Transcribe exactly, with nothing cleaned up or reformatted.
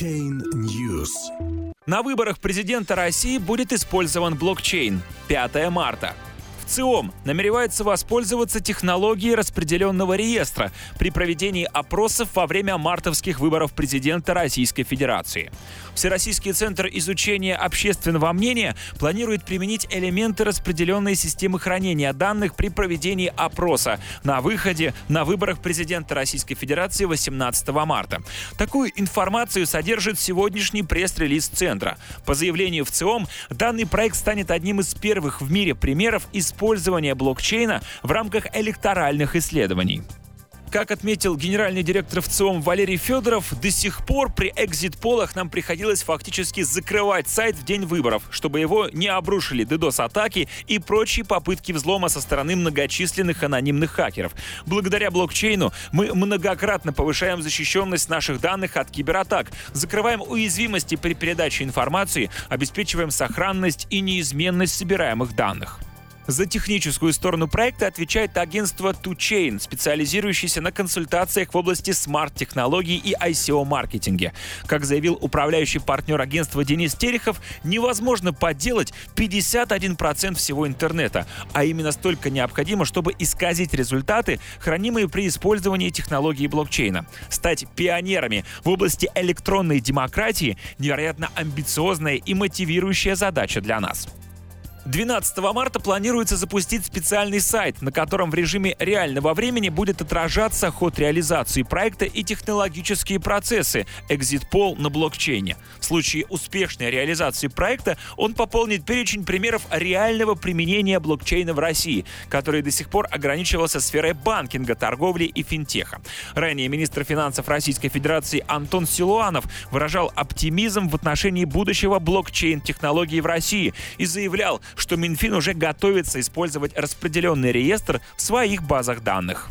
Chain News. На выборах президента России будет использован блокчейн. пятого марта. ВЦИОМ намеревается воспользоваться технологией распределенного реестра при проведении опросов во время мартовских выборов президента Российской Федерации. Всероссийский центр изучения общественного мнения планирует применить элементы распределенной системы хранения данных при проведении опроса на выходе на выборах президента Российской Федерации восемнадцатого марта. Такую информацию содержит сегодняшний пресс-релиз центра. По заявлению ВЦИОМ, данный проект станет одним из первых в мире примеров из использование блокчейна в рамках электоральных исследований. Как отметил генеральный директор ВЦИОМ Валерий Федоров, до сих пор при экзит-полах нам приходилось фактически закрывать сайт в день выборов, чтобы его не обрушили ддос-атаки и прочие попытки взлома со стороны многочисленных анонимных хакеров. Благодаря блокчейну мы многократно повышаем защищенность наших данных от кибератак, закрываем уязвимости при передаче информации, обеспечиваем сохранность и неизменность собираемых данных. За техническую сторону проекта отвечает агентство ту чейн, специализирующееся на консультациях в области смарт-технологий и ай си о-маркетинге. Как заявил управляющий партнер агентства Денис Терехов, невозможно подделать пятьдесят один процент всего интернета, а именно столько необходимо, чтобы исказить результаты, хранимые при использовании технологии блокчейна. Стать пионерами в области электронной демократии – невероятно амбициозная и мотивирующая задача для нас. двенадцатого марта планируется запустить специальный сайт, на котором в режиме реального времени будет отражаться ход реализации проекта и технологические процессы экзит-пол на блокчейне. В случае успешной реализации проекта он пополнит перечень примеров реального применения блокчейна в России, который до сих пор ограничивался сферой банкинга, торговли и финтеха. Ранее министр финансов Российской Федерации Антон Силуанов выражал оптимизм в отношении будущего блокчейн-технологий в России и заявлял, что Минфин уже готовится использовать распределенный реестр в своих базах данных.